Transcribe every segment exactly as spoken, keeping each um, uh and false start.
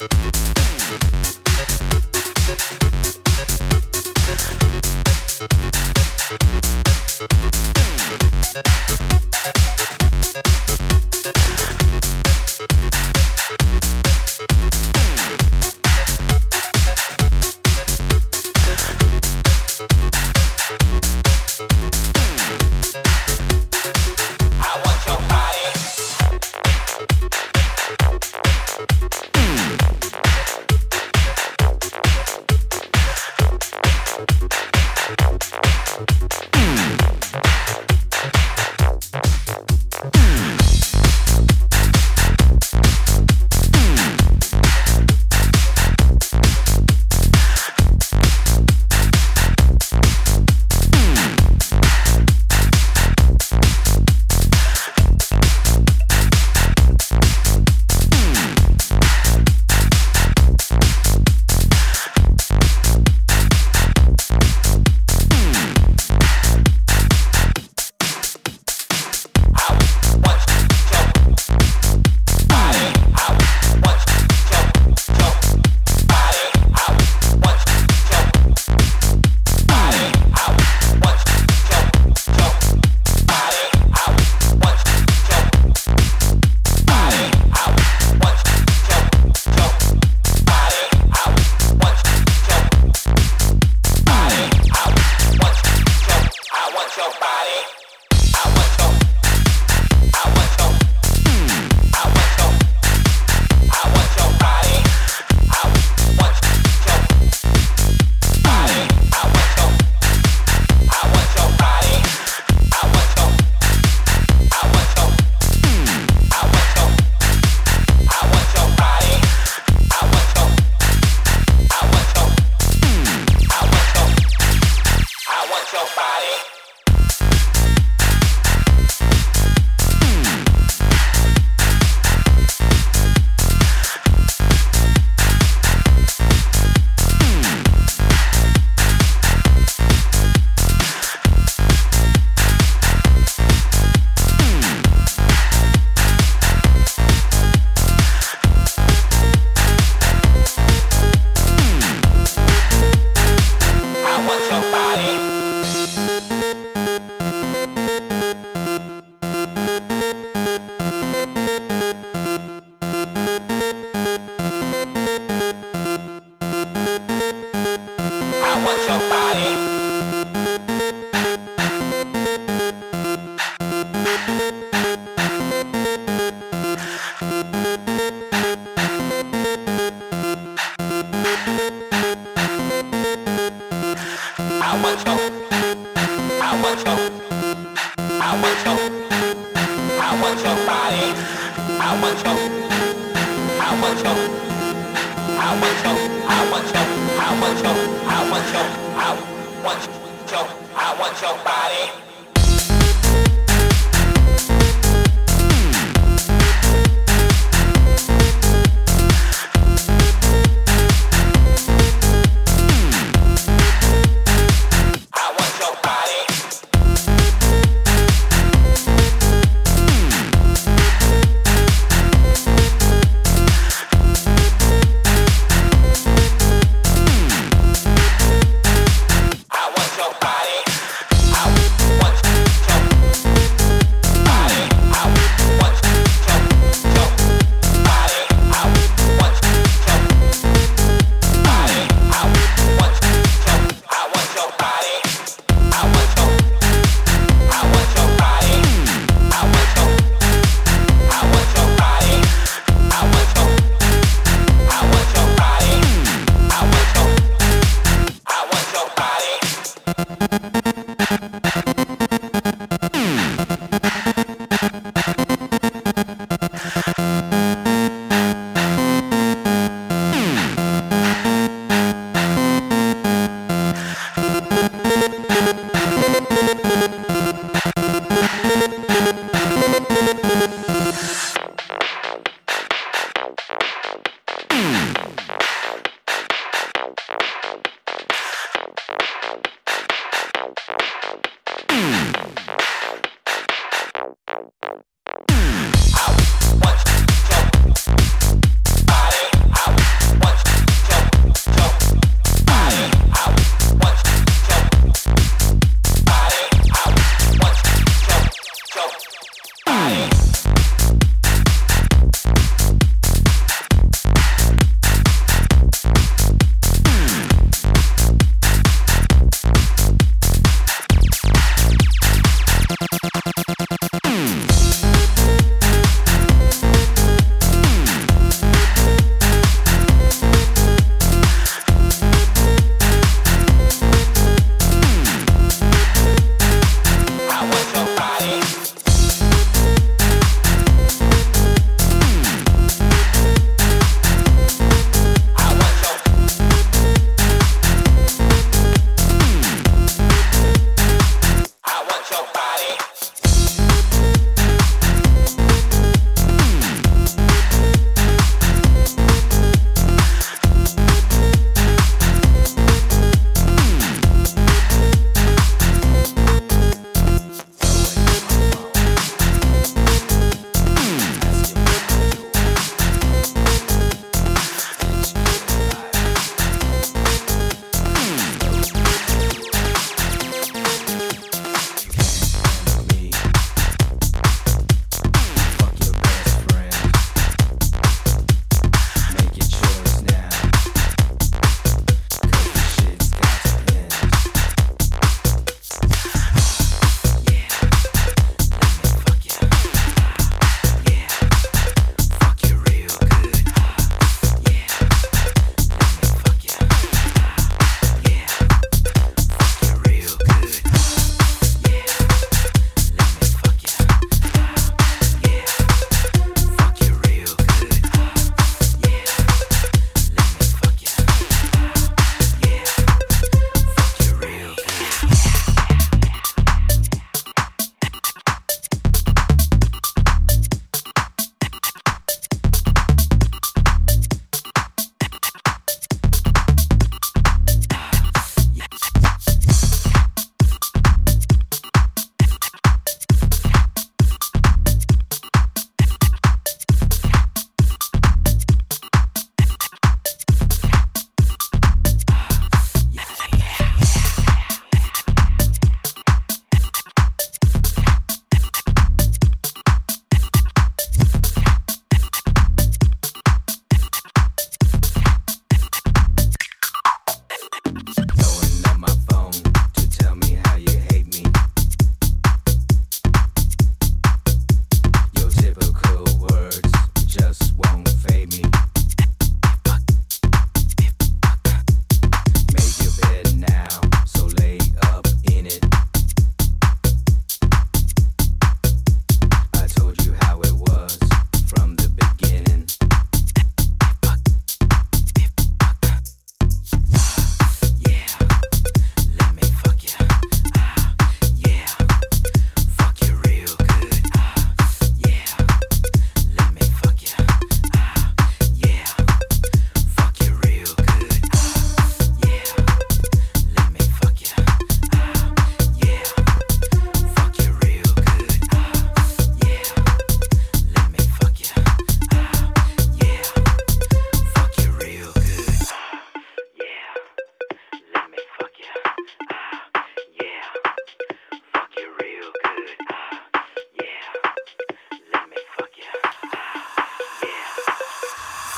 What?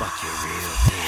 fuck you real good.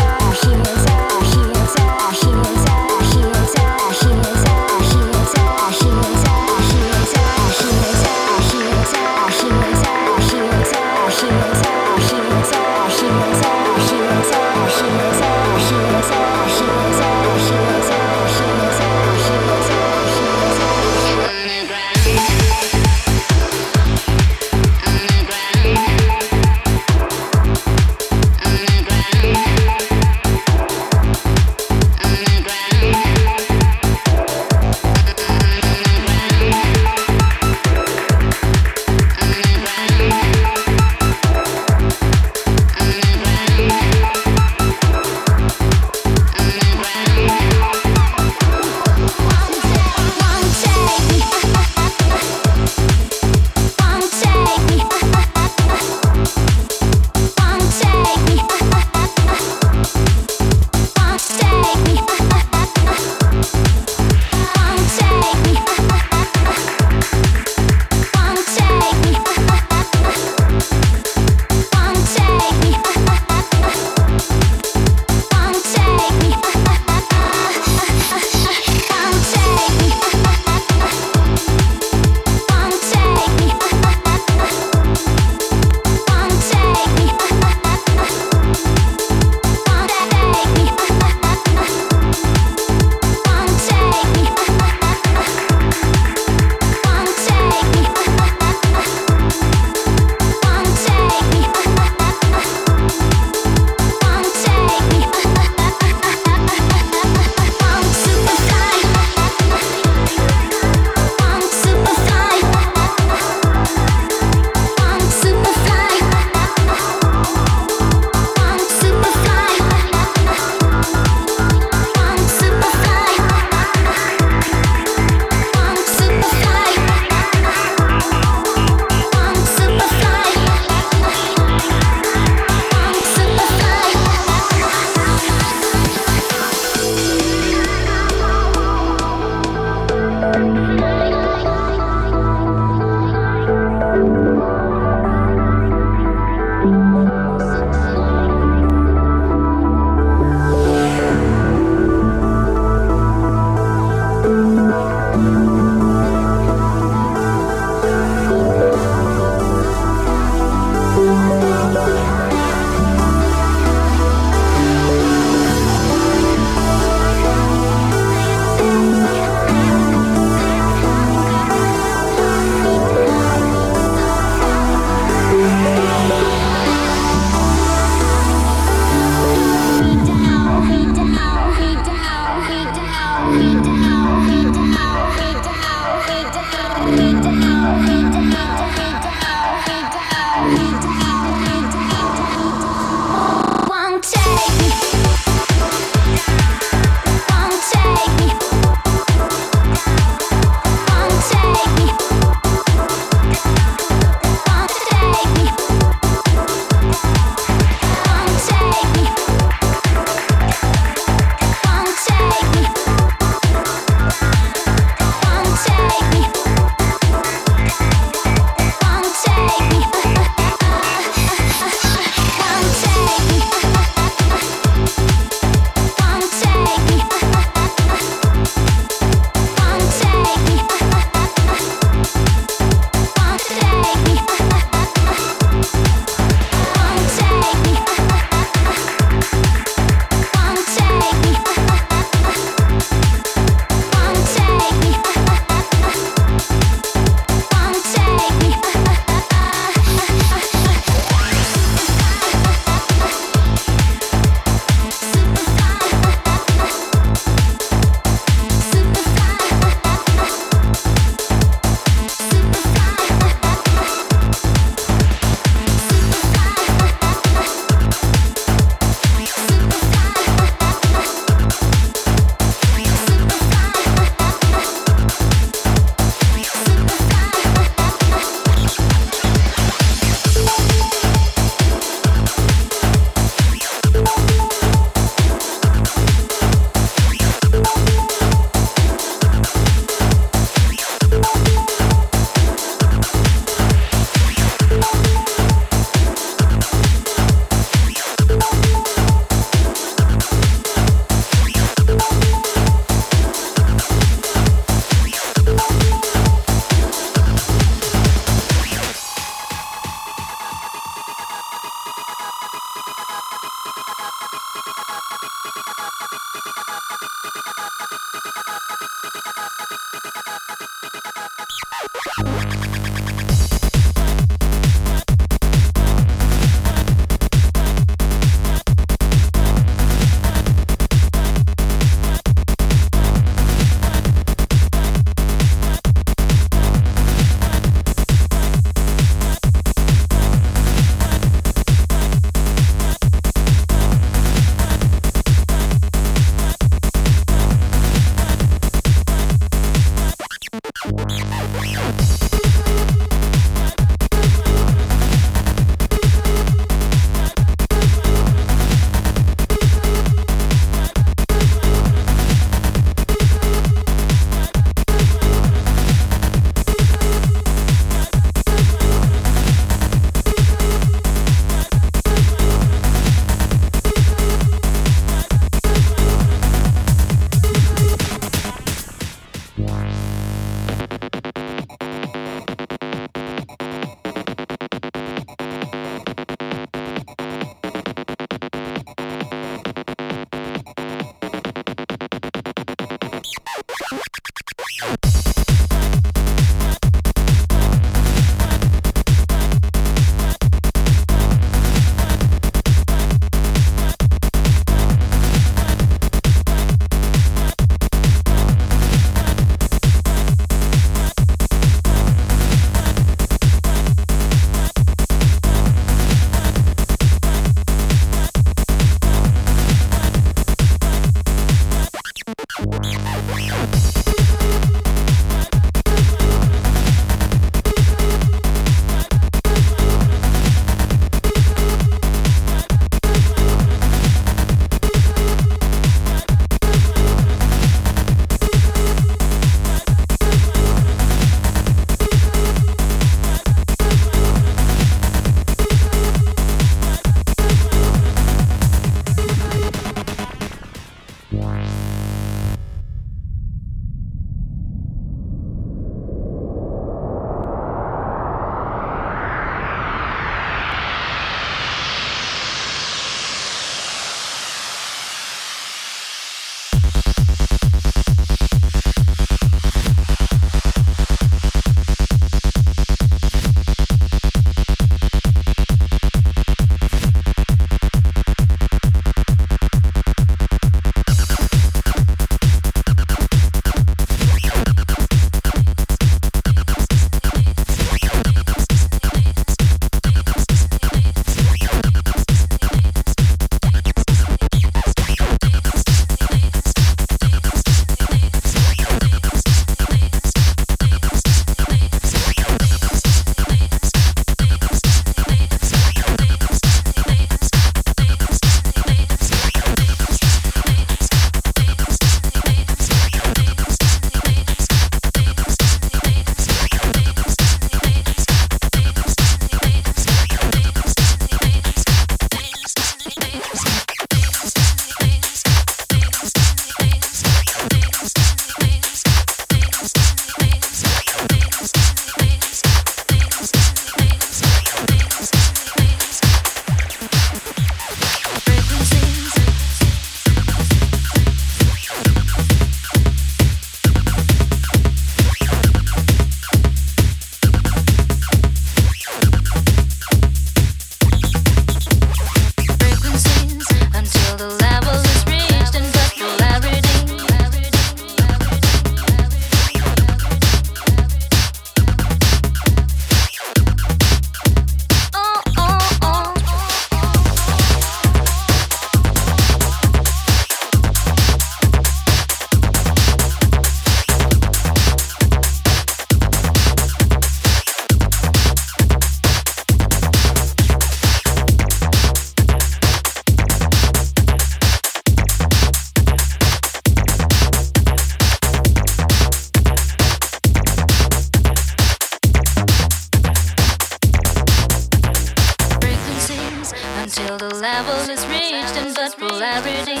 level is reached in but polarity.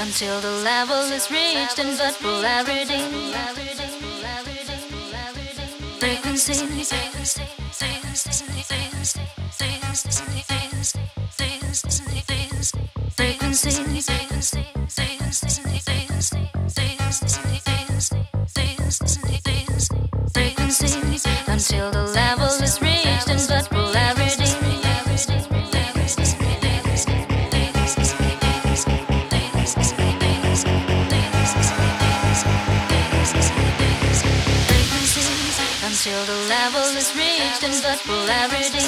Until the level is reached in but polarity. Frequencies, frequencies, until the level is reached in but polarity. Until the level is reached in but polarity.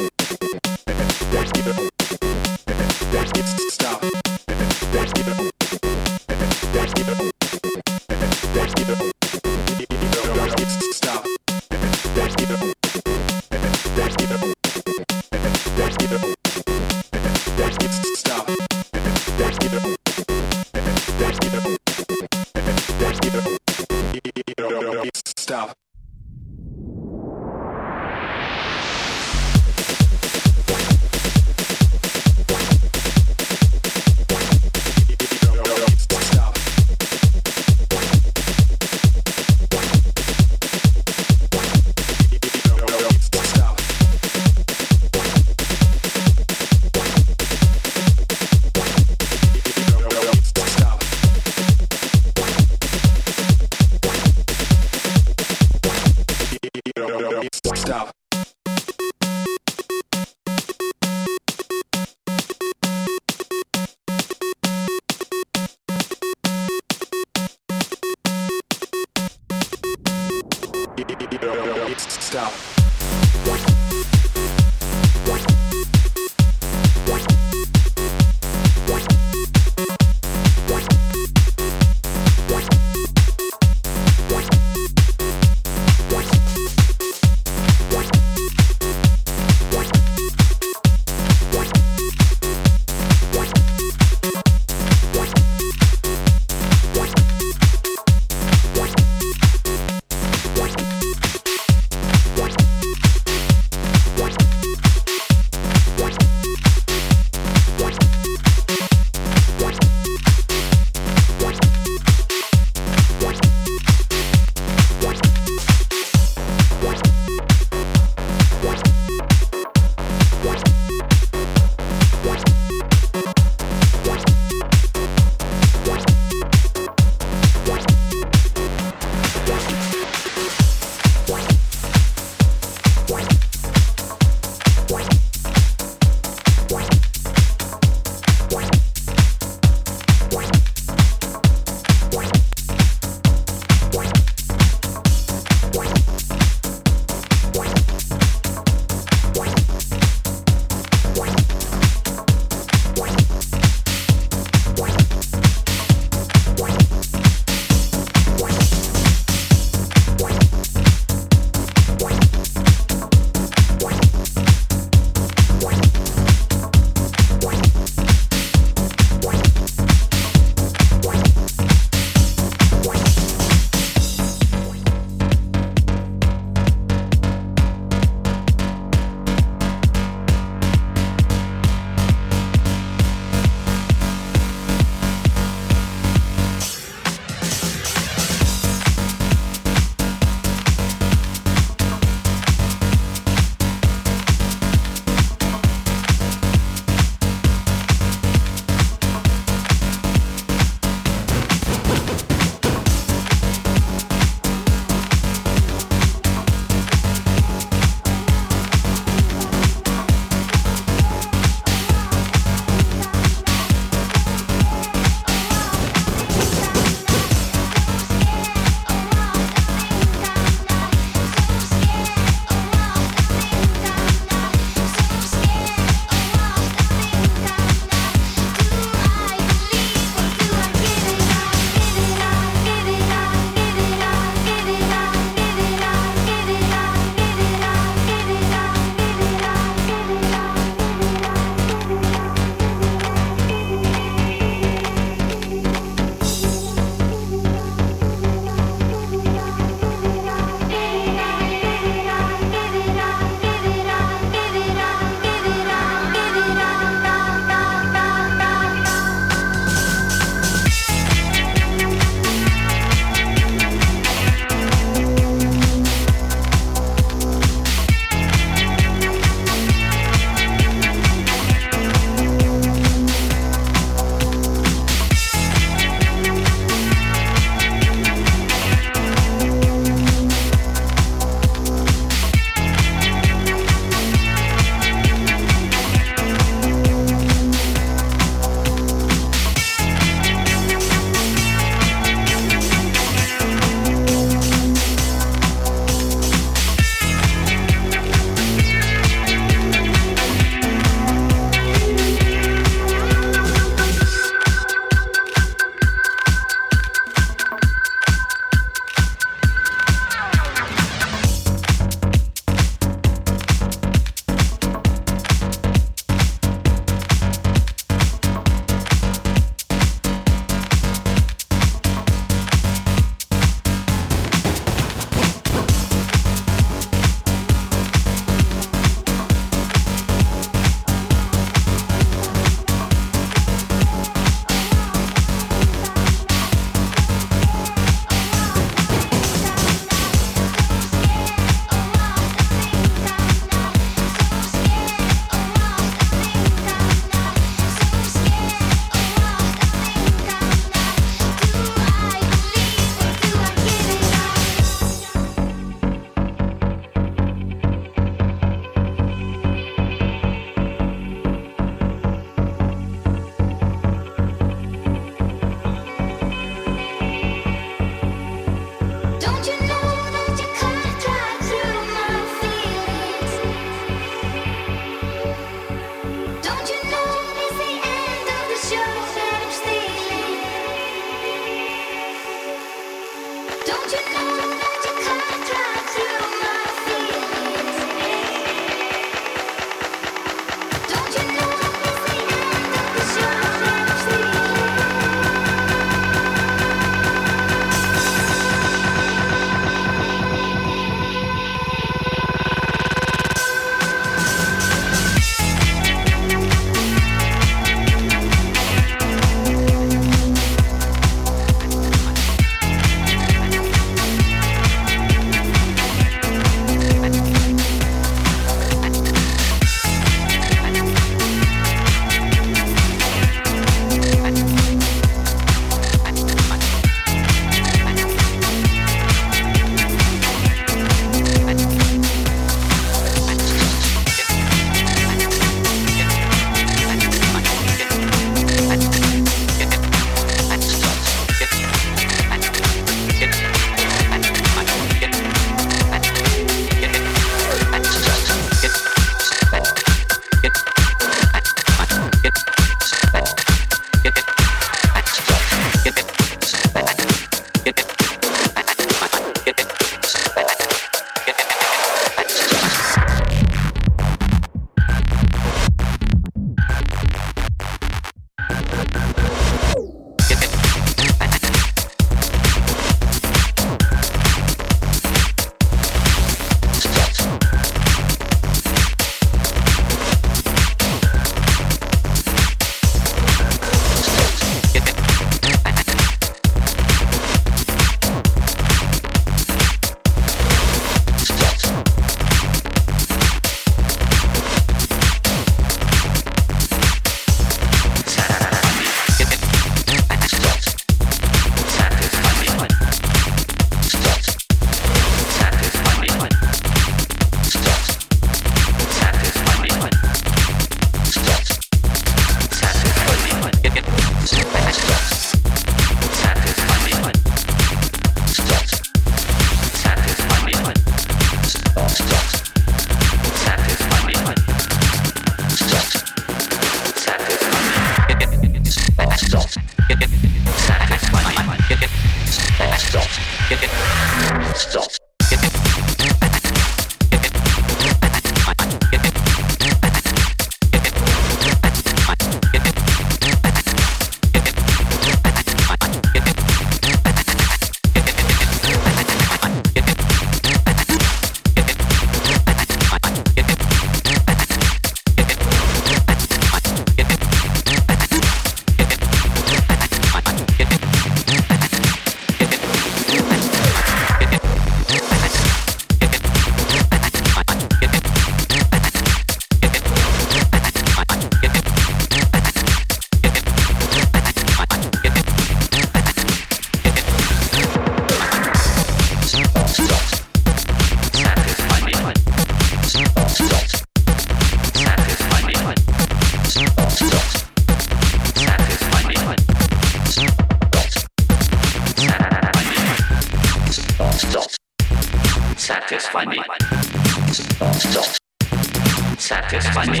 Satisfy me.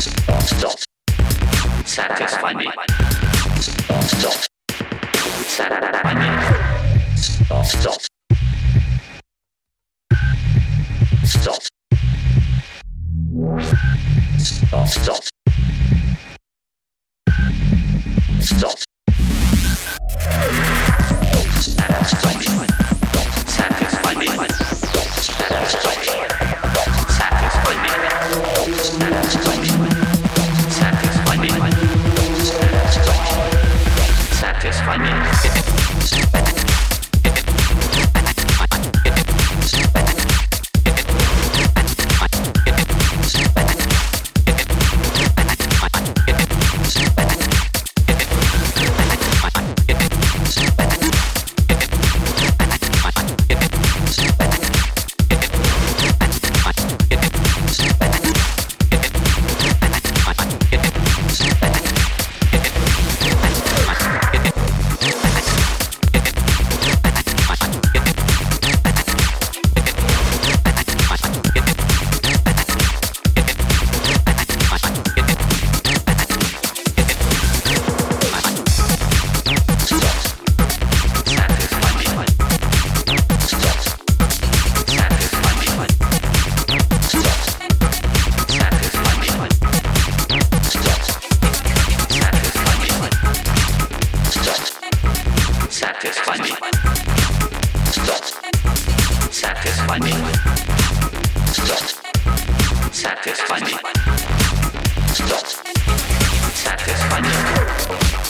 Stop. Satisfy me. Stop. Satisfy me. Stop. Stop. Stop. Stop. Stop. Stop. Satisfy me. Satisfy me. Satisfy me. Satisfy me. Satisfy me. Satisfy me. Satisfy me. Stop. Satisfy me.